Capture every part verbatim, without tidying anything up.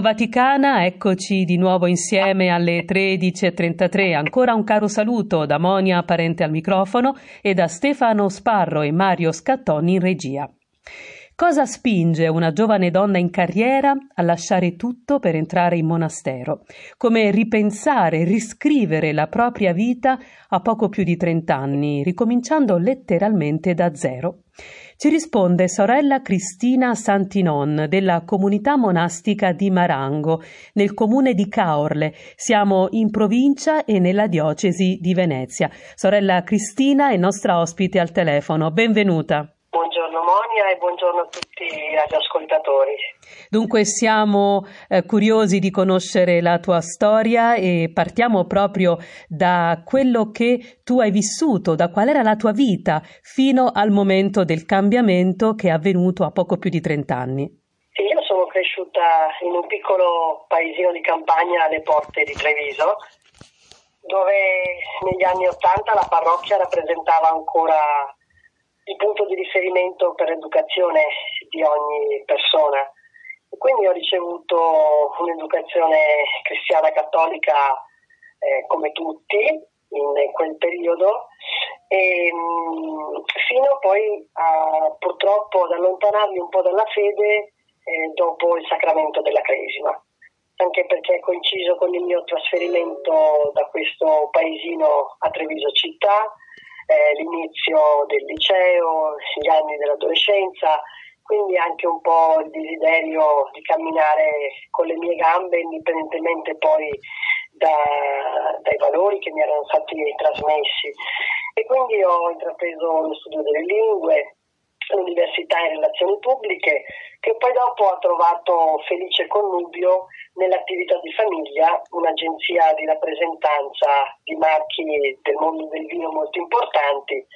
Vaticana, eccoci di nuovo insieme alle tredici e trentatré. Ancora un caro saluto da Monia Parente al microfono e da Stefano Sparro e Mario Scattoni in regia. Cosa spinge una giovane donna in carriera a lasciare tutto per entrare in monastero? Come ripensare, riscrivere la propria vita a poco più di trent'anni, ricominciando letteralmente da zero? Ci risponde sorella Cristina Santinon della Comunità Monastica di Marango, nel comune di Caorle. Siamo in provincia e nella diocesi di Venezia. Sorella Cristina è nostra ospite al telefono. Benvenuta. Buongiorno Monia e buongiorno a tutti gli ascoltatori. Dunque siamo eh, curiosi di conoscere la tua storia e partiamo proprio da quello che tu hai vissuto, da qual era la tua vita fino al momento del cambiamento che è avvenuto a poco più di trent'anni. Sì, io sono cresciuta in un piccolo paesino di campagna alle porte di Treviso, dove negli anni Ottanta la parrocchia rappresentava ancora il punto di riferimento per l'educazione di ogni persona. Quindi ho ricevuto un'educazione cristiana cattolica eh, come tutti in quel periodo, e mh, fino poi a purtroppo ad allontanarmi un po' dalla fede eh, dopo il sacramento della Cresima, anche perché è coinciso con il mio trasferimento da questo paesino a Treviso città, l'inizio del liceo, gli anni dell'adolescenza, quindi anche un po' il desiderio di camminare con le mie gambe, indipendentemente poi da, dai valori che mi erano stati trasmessi. E quindi ho intrapreso lo studio delle lingue, l'università in relazioni pubbliche, che poi dopo ha trovato felice connubio nell'attività di famiglia, un'agenzia di rappresentanza di marchi del mondo del vino molto importanti,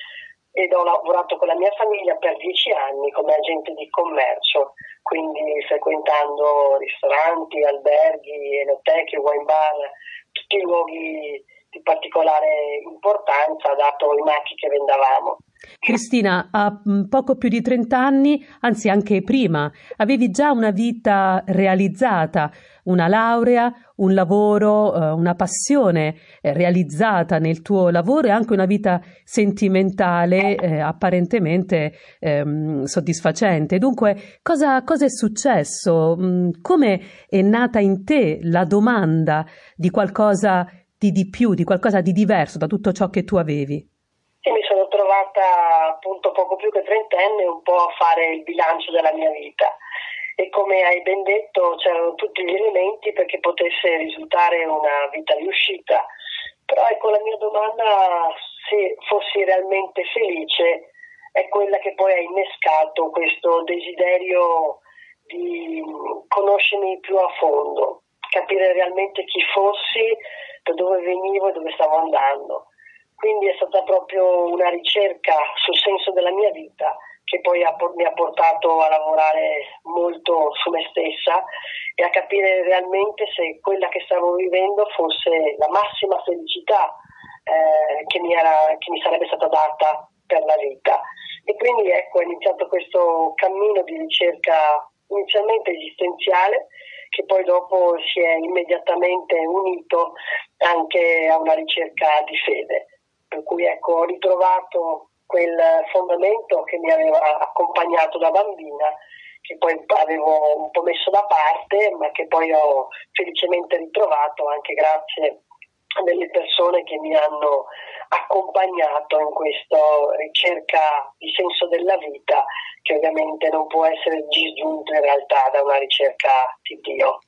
ed ho lavorato con la mia famiglia per dieci anni come agente di commercio, quindi frequentando ristoranti, alberghi, enoteche, wine bar, tutti i luoghi di particolare importanza dato i marchi che vendavamo. Cristina, a poco più di trent'anni, anzi anche prima, avevi già una vita realizzata, una laurea, un lavoro, una passione realizzata nel tuo lavoro e anche una vita sentimentale eh, apparentemente eh, soddisfacente. Dunque, cosa, cosa è successo? Come è nata in te la domanda di qualcosa di, di più, di qualcosa di diverso da tutto ciò che tu avevi? E mi sono trovata appunto poco più che trentenne un po' a fare il bilancio della mia vita, e come hai ben detto c'erano tutti gli elementi perché potesse risultare una vita riuscita, però ecco, la mia domanda, se fossi realmente felice, è quella che poi ha innescato questo desiderio di conoscermi più a fondo, capire realmente chi fossi, da dove venivo e dove stavo andando. Quindi è stata proprio una ricerca sul senso della mia vita che poi mi ha portato a lavorare molto su me stessa e a capire realmente se quella che stavo vivendo fosse la massima felicità eh, che, mi era, che mi sarebbe stata data per la vita. E quindi ecco, è iniziato questo cammino di ricerca inizialmente esistenziale, che poi dopo si è immediatamente unito anche a una ricerca di fede. Per cui ecco, ho ritrovato quel fondamento che mi aveva accompagnato da bambina, che poi avevo un po' messo da parte, ma che poi ho felicemente ritrovato anche grazie a delle persone che mi hanno accompagnato in questa ricerca di senso della vita, che ovviamente non può essere disgiunto in realtà da una ricerca di Dio.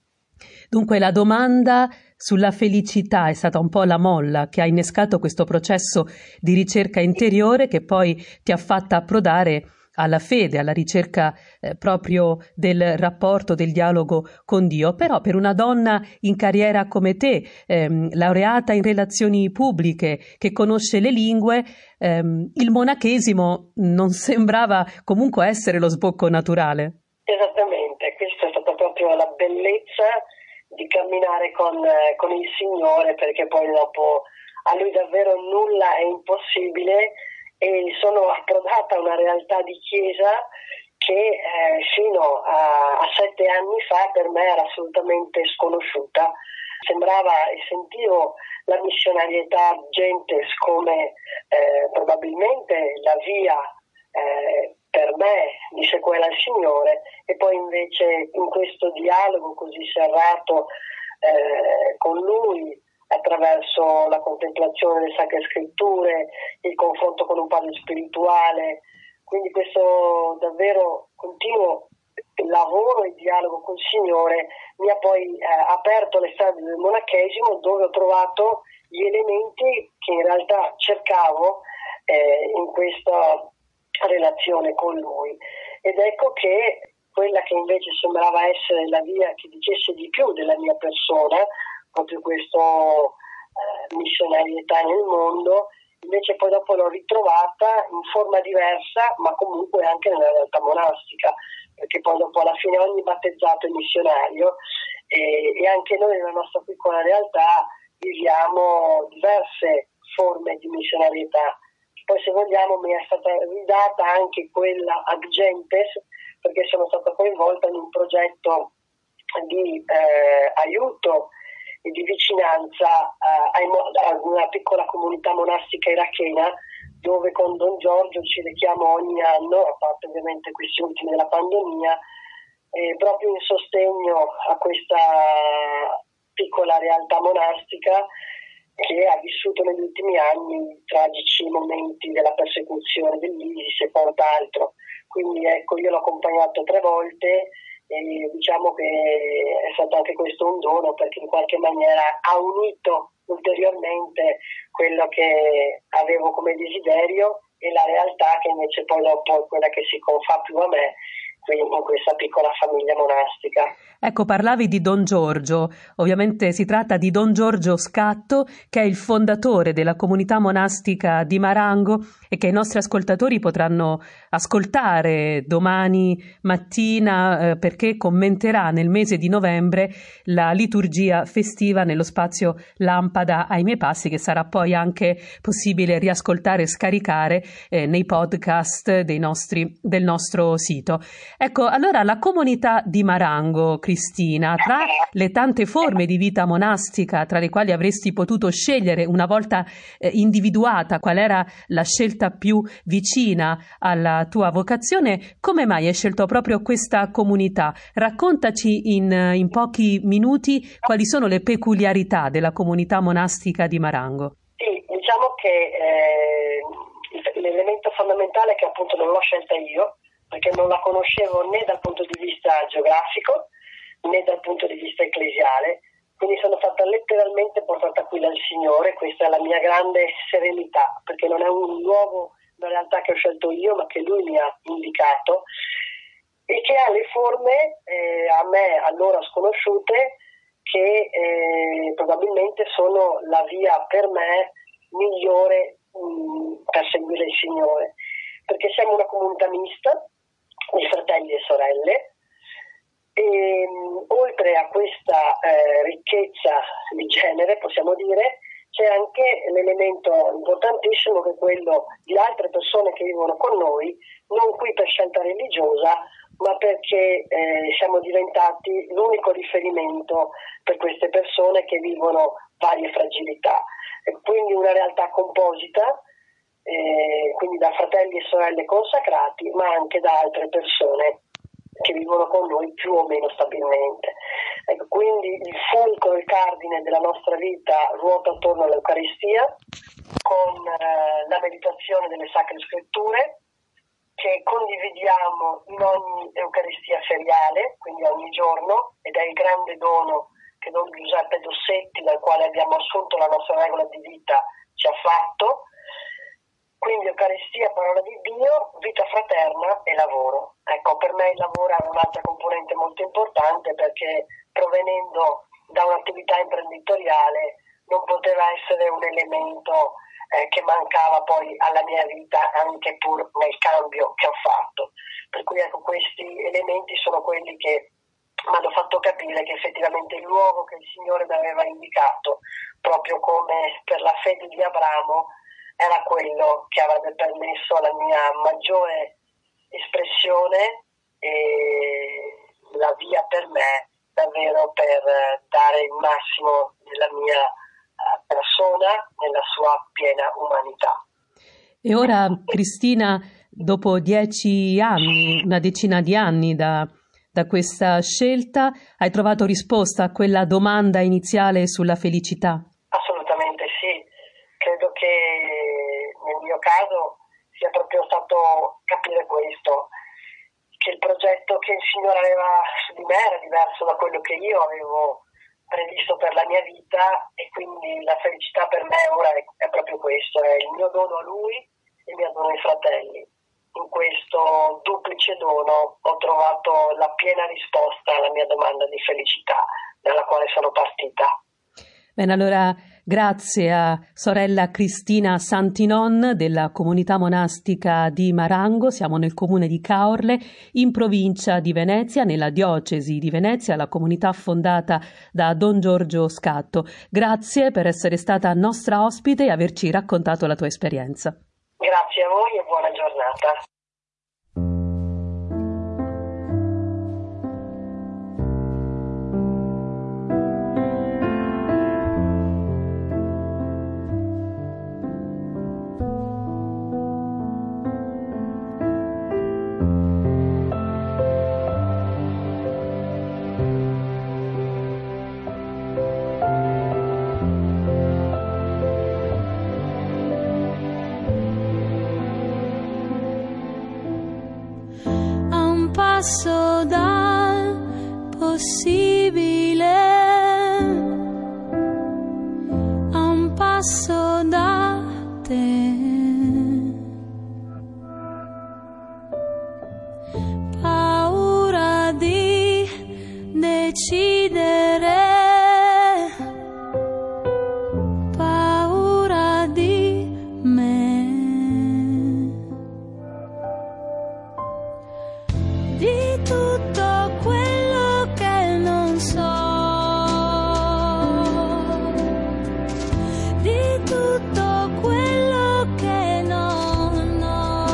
Dunque la domanda sulla felicità è stata un po' la molla che ha innescato questo processo di ricerca interiore che poi ti ha fatta approdare alla fede, alla ricerca eh, proprio del rapporto, del dialogo con Dio. Però per una donna in carriera come te, ehm, laureata in relazioni pubbliche, che conosce le lingue, ehm, il monachesimo non sembrava comunque essere lo sbocco naturale. Esattamente, questa è stata proprio la bellezza di camminare con, con il Signore, perché poi dopo a Lui davvero nulla è impossibile, e sono approdata a una realtà di chiesa che eh, fino a, a sette anni fa per me era assolutamente sconosciuta. Sembrava e sentivo la missionarietà gentes come eh, probabilmente la via eh, per me di sequela al Signore, e poi invece in questo dialogo così serrato eh, con Lui, attraverso la contemplazione delle Sacre Scritture, il confronto con un padre spirituale, quindi questo davvero continuo lavoro e dialogo col Signore mi ha poi eh, aperto le strade del monachesimo, dove ho trovato gli elementi che in realtà cercavo eh, in questa relazione con Lui. Ed ecco che quella che invece sembrava essere la via che dicesse di più della mia persona, proprio questa eh, missionarietà nel mondo, invece poi dopo l'ho ritrovata in forma diversa, ma comunque anche nella realtà monastica, perché poi dopo alla fine ogni battezzato è missionario e, e anche noi nella nostra piccola realtà viviamo diverse forme di missionarietà. Poi, se vogliamo, mi è stata ridata anche quella ad gentes, perché sono stata coinvolta in un progetto di eh, aiuto e di vicinanza eh, a una piccola comunità monastica irachena, dove con Don Giorgio ci rechiamo ogni anno, a parte ovviamente questi ultimi della pandemia, eh, proprio in sostegno a questa piccola realtà monastica che ha vissuto negli ultimi anni tragici momenti della persecuzione dell'ISIS e quant'altro. Quindi ecco, io l'ho accompagnato tre volte e diciamo che è stato anche questo un dono, perché in qualche maniera ha unito ulteriormente quello che avevo come desiderio e la realtà che invece poi dopo è quella che si confà più a me, quindi in questa piccola famiglia monastica. Ecco, parlavi di Don Giorgio, ovviamente si tratta di Don Giorgio Scatto, che è il fondatore della comunità monastica di Marango e che i nostri ascoltatori potranno ascoltare domani mattina eh, perché commenterà nel mese di novembre la liturgia festiva nello spazio Lampada ai miei passi, che sarà poi anche possibile riascoltare e scaricare eh, nei podcast dei nostri, del nostro sito. Ecco, allora la comunità di Marango, Cristina, tra le tante forme di vita monastica tra le quali avresti potuto scegliere una volta eh, individuata qual era la scelta più vicina alla tua vocazione, come mai hai scelto proprio questa comunità? Raccontaci in, in pochi minuti quali sono le peculiarità della comunità monastica di Marango. Sì, diciamo che eh, l'elemento fondamentale è che appunto non l'ho scelta io, perché non la conoscevo né dal punto di vista geografico né dal punto di vista ecclesiale, quindi sono stata letteralmente portata qui dal Signore. Questa è la mia grande serenità, perché non è un luogo, una realtà che ho scelto io, ma che Lui mi ha indicato e che ha le forme eh, a me allora sconosciute, che eh, probabilmente sono la via per me migliore mh, per seguire il Signore, perché siamo una comunità mista di fratelli e sorelle, e oltre a questa eh, ricchezza di genere, possiamo dire, c'è anche l'elemento importantissimo che è quello di altre persone che vivono con noi, non qui per scelta religiosa, ma perché eh, siamo diventati l'unico riferimento per queste persone che vivono varie fragilità. E quindi una realtà composita, eh, quindi da fratelli e sorelle consacrati, ma anche da altre persone che vivono con noi più o meno stabilmente. Ecco, quindi il fulcro, il cardine della nostra vita ruota attorno all'Eucaristia, con eh, la meditazione delle Sacre Scritture che condividiamo in ogni Eucaristia feriale, quindi ogni giorno, ed è il grande dono che Don Giuseppe Dossetti, dal quale abbiamo assunto la nostra regola di vita, ci ha fatto. Quindi Eucaristia, parola di Dio, vita fraterna e lavoro. Ecco, per me il lavoro è un'altra componente molto importante, perché provenendo da un'attività imprenditoriale non poteva essere un elemento eh, che mancava poi alla mia vita, anche pur nel cambio che ho fatto. Per cui ecco, questi elementi sono quelli che mi hanno fatto capire che effettivamente il luogo che il Signore mi aveva indicato, proprio come per la fede di Abramo, era quello che avrebbe permesso la mia maggiore espressione e la via per me davvero per dare il massimo della mia persona nella sua piena umanità. E ora, Cristina, dopo dieci anni, una decina di anni da, da questa scelta, hai trovato risposta a quella domanda iniziale sulla felicità? Assolutamente sì. Credo che nel mio caso sia proprio stato capire questo, che il progetto che il Signore aveva su di me era diverso da quello che io avevo previsto per la mia vita, e quindi la felicità per me ora è, è proprio questo, è il mio dono a Lui e il mio dono ai fratelli. In questo duplice dono ho trovato la piena risposta alla mia domanda di felicità dalla quale sono partita. Bene, allora grazie a sorella Cristina Santinon della Comunità Monastica di Marango. Siamo nel comune di Caorle, in provincia di Venezia, nella diocesi di Venezia, la comunità fondata da Don Giorgio Scatto. Grazie per essere stata nostra ospite e averci raccontato la tua esperienza. Grazie a voi e buona giornata. Passo dal possibile, a un passo da te, paura di decidere, paura di me. Tutto quello che non so, di tutto quello che non ho,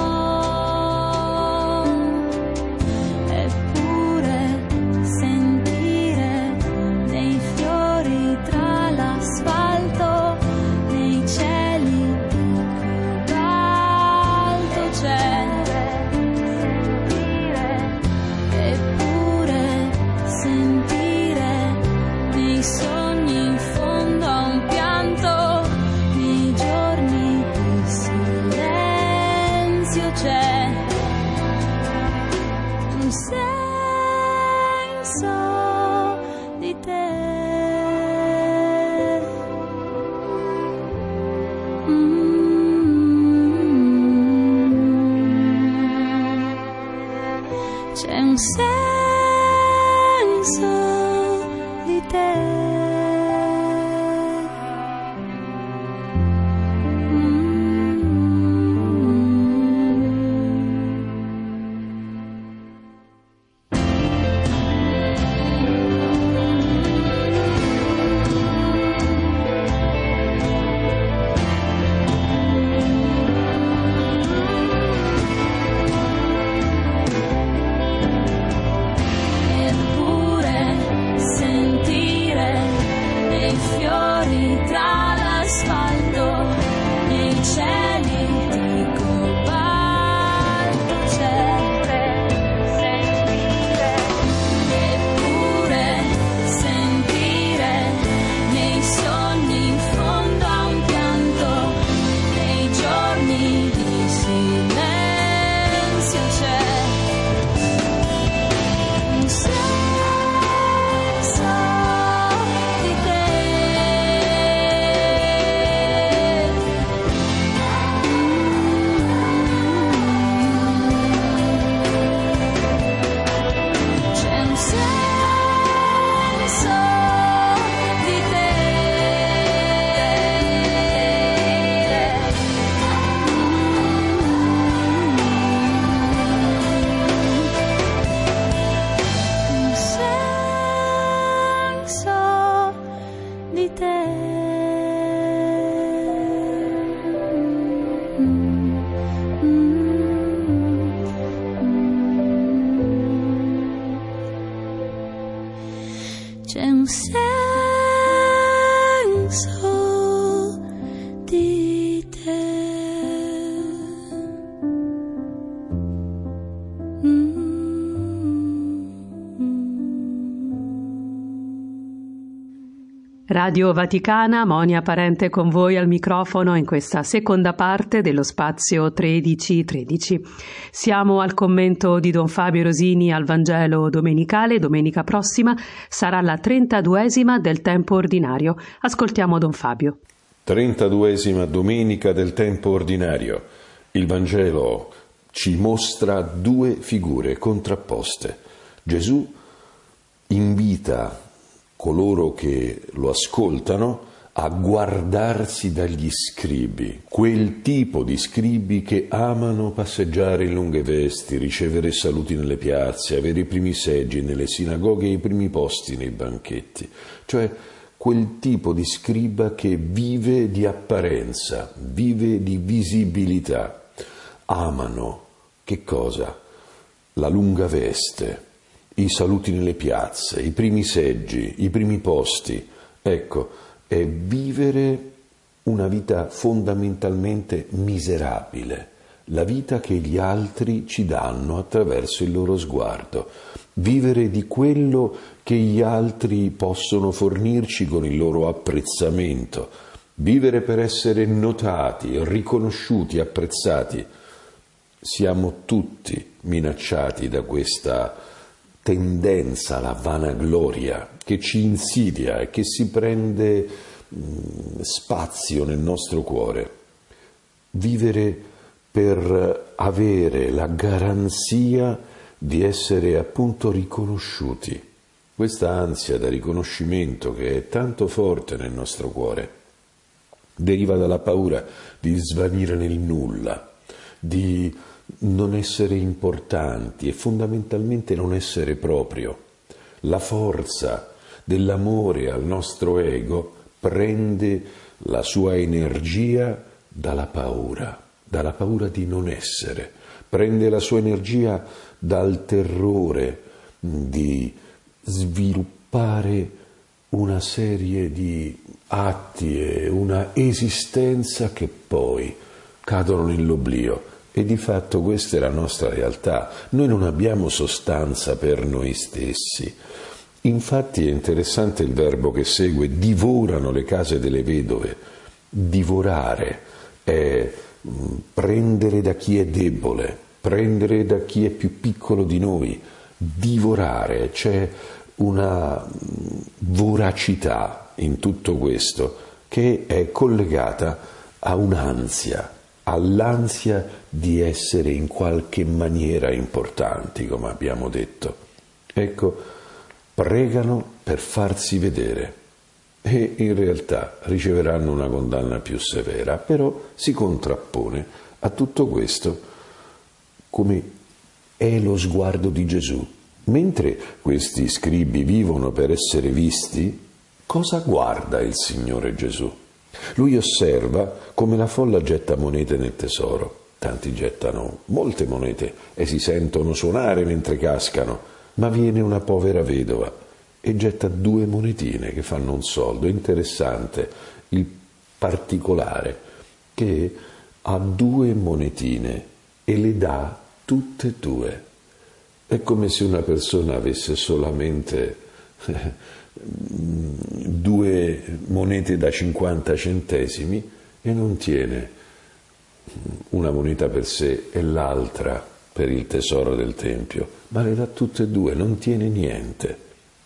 eppure sentire dei fiori tra l'asfalto, nei cieli di cobalto c'è. Sentire penso di te. Mm. Radio Vaticana, Monia Parente con voi al microfono in questa seconda parte dello spazio tredici tredici. Siamo al commento di Don Fabio Rosini al Vangelo domenicale. Domenica prossima sarà la trentaduesima del tempo ordinario. Ascoltiamo Don Fabio. trentaduesima domenica del tempo ordinario. Il Vangelo ci mostra due figure contrapposte. Gesù invita coloro che lo ascoltano a guardarsi dagli scribi, quel tipo di scribi che amano passeggiare in lunghe vesti, ricevere saluti nelle piazze, avere i primi seggi nelle sinagoghe e i primi posti nei banchetti, cioè quel tipo di scriba che vive di apparenza, vive di visibilità. Amano, che cosa? La lunga veste, i saluti nelle piazze, i primi seggi, i primi posti. Ecco, è vivere una vita fondamentalmente miserabile, la vita che gli altri ci danno attraverso il loro sguardo, vivere di quello che gli altri possono fornirci con il loro apprezzamento, vivere per essere notati, riconosciuti, apprezzati. Siamo tutti minacciati da questa tendenza alla vanagloria che ci insidia e che si prende mh, spazio nel nostro cuore. Vivere per avere la garanzia di essere appunto riconosciuti, questa ansia da riconoscimento che è tanto forte nel nostro cuore deriva dalla paura di svanire nel nulla, di non essere importanti e fondamentalmente non essere proprio. La forza dell'amore al nostro ego prende la sua energia dalla paura, dalla paura di non essere, prende la sua energia dal terrore di sviluppare una serie di atti e una esistenza che poi cadono nell'oblio. E di fatto questa è la nostra realtà. Noi non abbiamo sostanza per noi stessi. Infatti è interessante il verbo che segue: divorano le case delle vedove. Divorare è prendere da chi è debole, prendere da chi è più piccolo di noi. Divorare, c'è una voracità in tutto questo che è collegata a un'ansia, all'ansia di essere in qualche maniera importanti, come abbiamo detto. Ecco, pregano per farsi vedere e in realtà riceveranno una condanna più severa, però si contrappone a tutto questo come è lo sguardo di Gesù. Mentre questi scribi vivono per essere visti, cosa guarda il Signore Gesù? Lui osserva come la folla getta monete nel tesoro. Tanti gettano molte monete e si sentono suonare mentre cascano, ma viene una povera vedova e getta due monetine che fanno un soldo. Interessante il particolare, che ha due monetine e le dà tutte e due. È come se una persona avesse solamente due monete da cinquanta centesimi e non tiene una moneta per sé e l'altra per il tesoro del Tempio, ma le dà tutte e due, non tiene niente.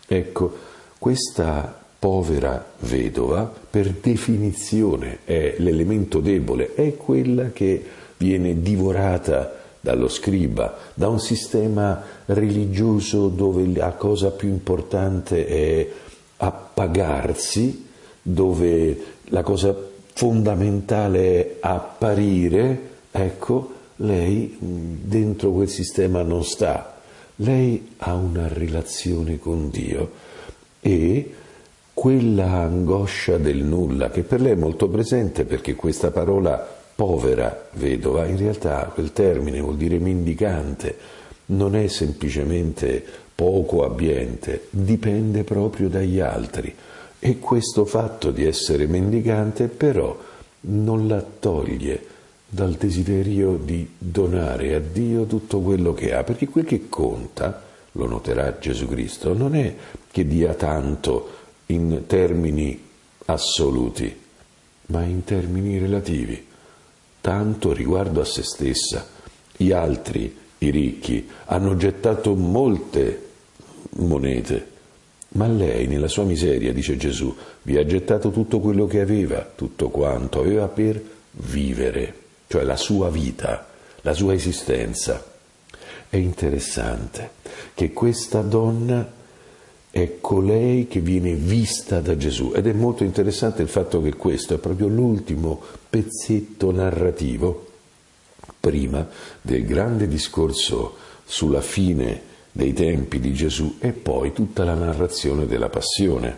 Ecco, questa povera vedova per definizione è l'elemento debole, è quella che viene divorata dallo scriba, da un sistema religioso dove la cosa più importante è appagarsi, dove la cosa fondamentale è apparire. Ecco, lei dentro quel sistema non sta. Lei ha una relazione con Dio e quella angoscia del nulla, che per lei è molto presente, perché questa parola povera vedova, in realtà quel termine vuol dire mendicante, non è semplicemente poco abbiente, dipende proprio dagli altri. E questo fatto di essere mendicante però non la toglie dal desiderio di donare a Dio tutto quello che ha, perché quel che conta, lo noterà Gesù Cristo, non è che dia tanto in termini assoluti, ma in termini relativi, tanto riguardo a se stessa. Gli altri, i ricchi, hanno gettato molte monete, ma lei nella sua miseria, dice Gesù, vi ha gettato tutto quello che aveva, tutto quanto aveva per vivere, cioè la sua vita, la sua esistenza. È interessante che questa donna è colei che viene vista da Gesù, ed è molto interessante il fatto che questo è proprio l'ultimo pezzetto narrativo prima del grande discorso sulla fine dei tempi di Gesù e poi tutta la narrazione della passione.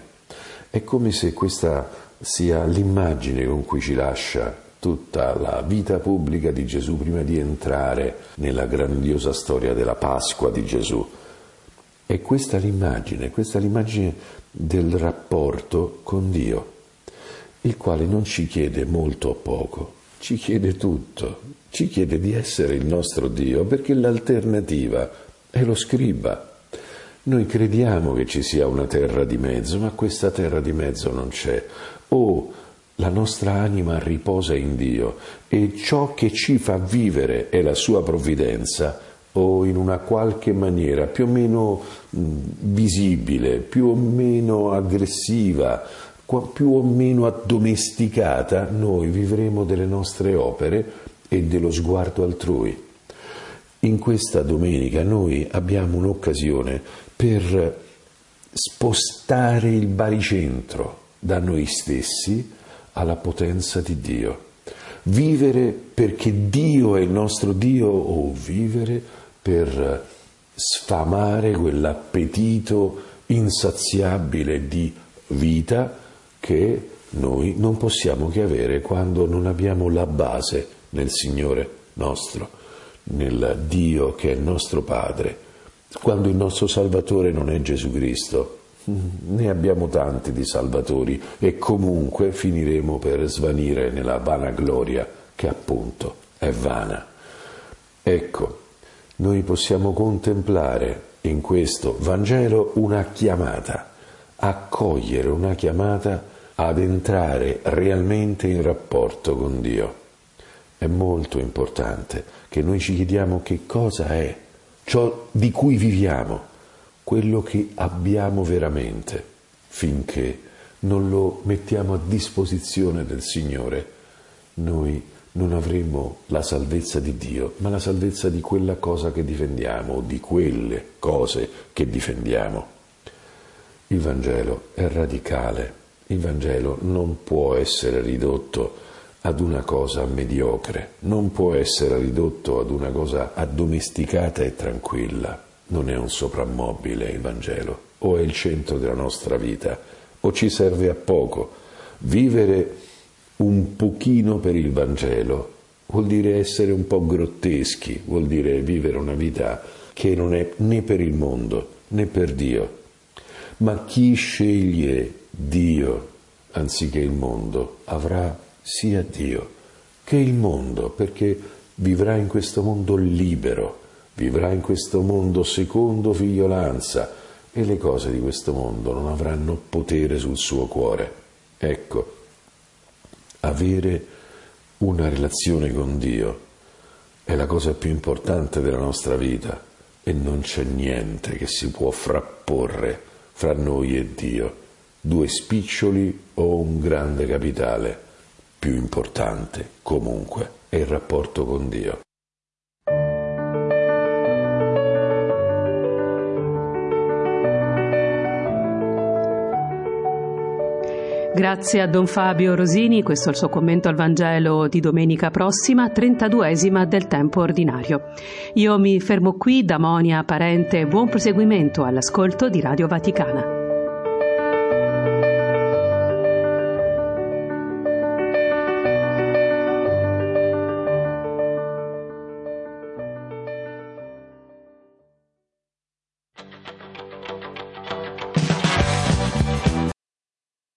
È come se questa sia l'immagine con cui ci lascia tutta la vita pubblica di Gesù prima di entrare nella grandiosa storia della Pasqua di Gesù. E questa l'immagine, questa l'immagine del rapporto con Dio, il quale non ci chiede molto o poco, ci chiede tutto, ci chiede di essere il nostro Dio, perché l'alternativa è lo scriba. Noi crediamo che ci sia una terra di mezzo, ma questa terra di mezzo non c'è. O la nostra anima riposa in Dio e ciò che ci fa vivere è la sua provvidenza, o in una qualche maniera più o meno visibile, più o meno aggressiva, più o meno addomesticata, noi vivremo delle nostre opere e dello sguardo altrui. In questa domenica noi abbiamo un'occasione per spostare il baricentro da noi stessi alla potenza di Dio. Vivere perché Dio è il nostro Dio, o vivere per sfamare quell'appetito insaziabile di vita che noi non possiamo che avere quando non abbiamo la base nel Signore nostro, nel Dio che è il nostro Padre. Quando il nostro Salvatore non è Gesù Cristo, ne abbiamo tanti di salvatori e comunque finiremo per svanire nella vana gloria che appunto è vana. Ecco, noi possiamo contemplare in questo Vangelo una chiamata, accogliere una chiamata ad entrare realmente in rapporto con Dio. È molto importante che noi ci chiediamo che cosa è ciò di cui viviamo, quello che abbiamo veramente, finché non lo mettiamo a disposizione del Signore. Noi non avremo la salvezza di Dio, ma la salvezza di quella cosa che difendiamo, o di quelle cose che difendiamo. Il Vangelo è radicale, il Vangelo non può essere ridotto ad una cosa mediocre, non può essere ridotto ad una cosa addomesticata e tranquilla. Non è un soprammobile il Vangelo, o è il centro della nostra vita, o ci serve a poco. Vivere un pochino per il Vangelo vuol dire essere un po' grotteschi, vuol dire vivere una vita che non è né per il mondo né per Dio. Ma chi sceglie Dio anziché il mondo avrà sia Dio che il mondo, perché vivrà in questo mondo libero, vivrà in questo mondo secondo figliolanza, e le cose di questo mondo non avranno potere sul suo cuore. Ecco, avere una relazione con Dio è la cosa più importante della nostra vita, e non c'è niente che si può frapporre fra noi e Dio, due spiccioli o un grande capitale. Più importante, comunque, è il rapporto con Dio. Grazie a Don Fabio Rosini, questo è il suo commento al Vangelo di domenica prossima, trentaduesima del tempo ordinario. Io mi fermo qui, da Monia Parente, buon proseguimento all'ascolto di Radio Vaticana.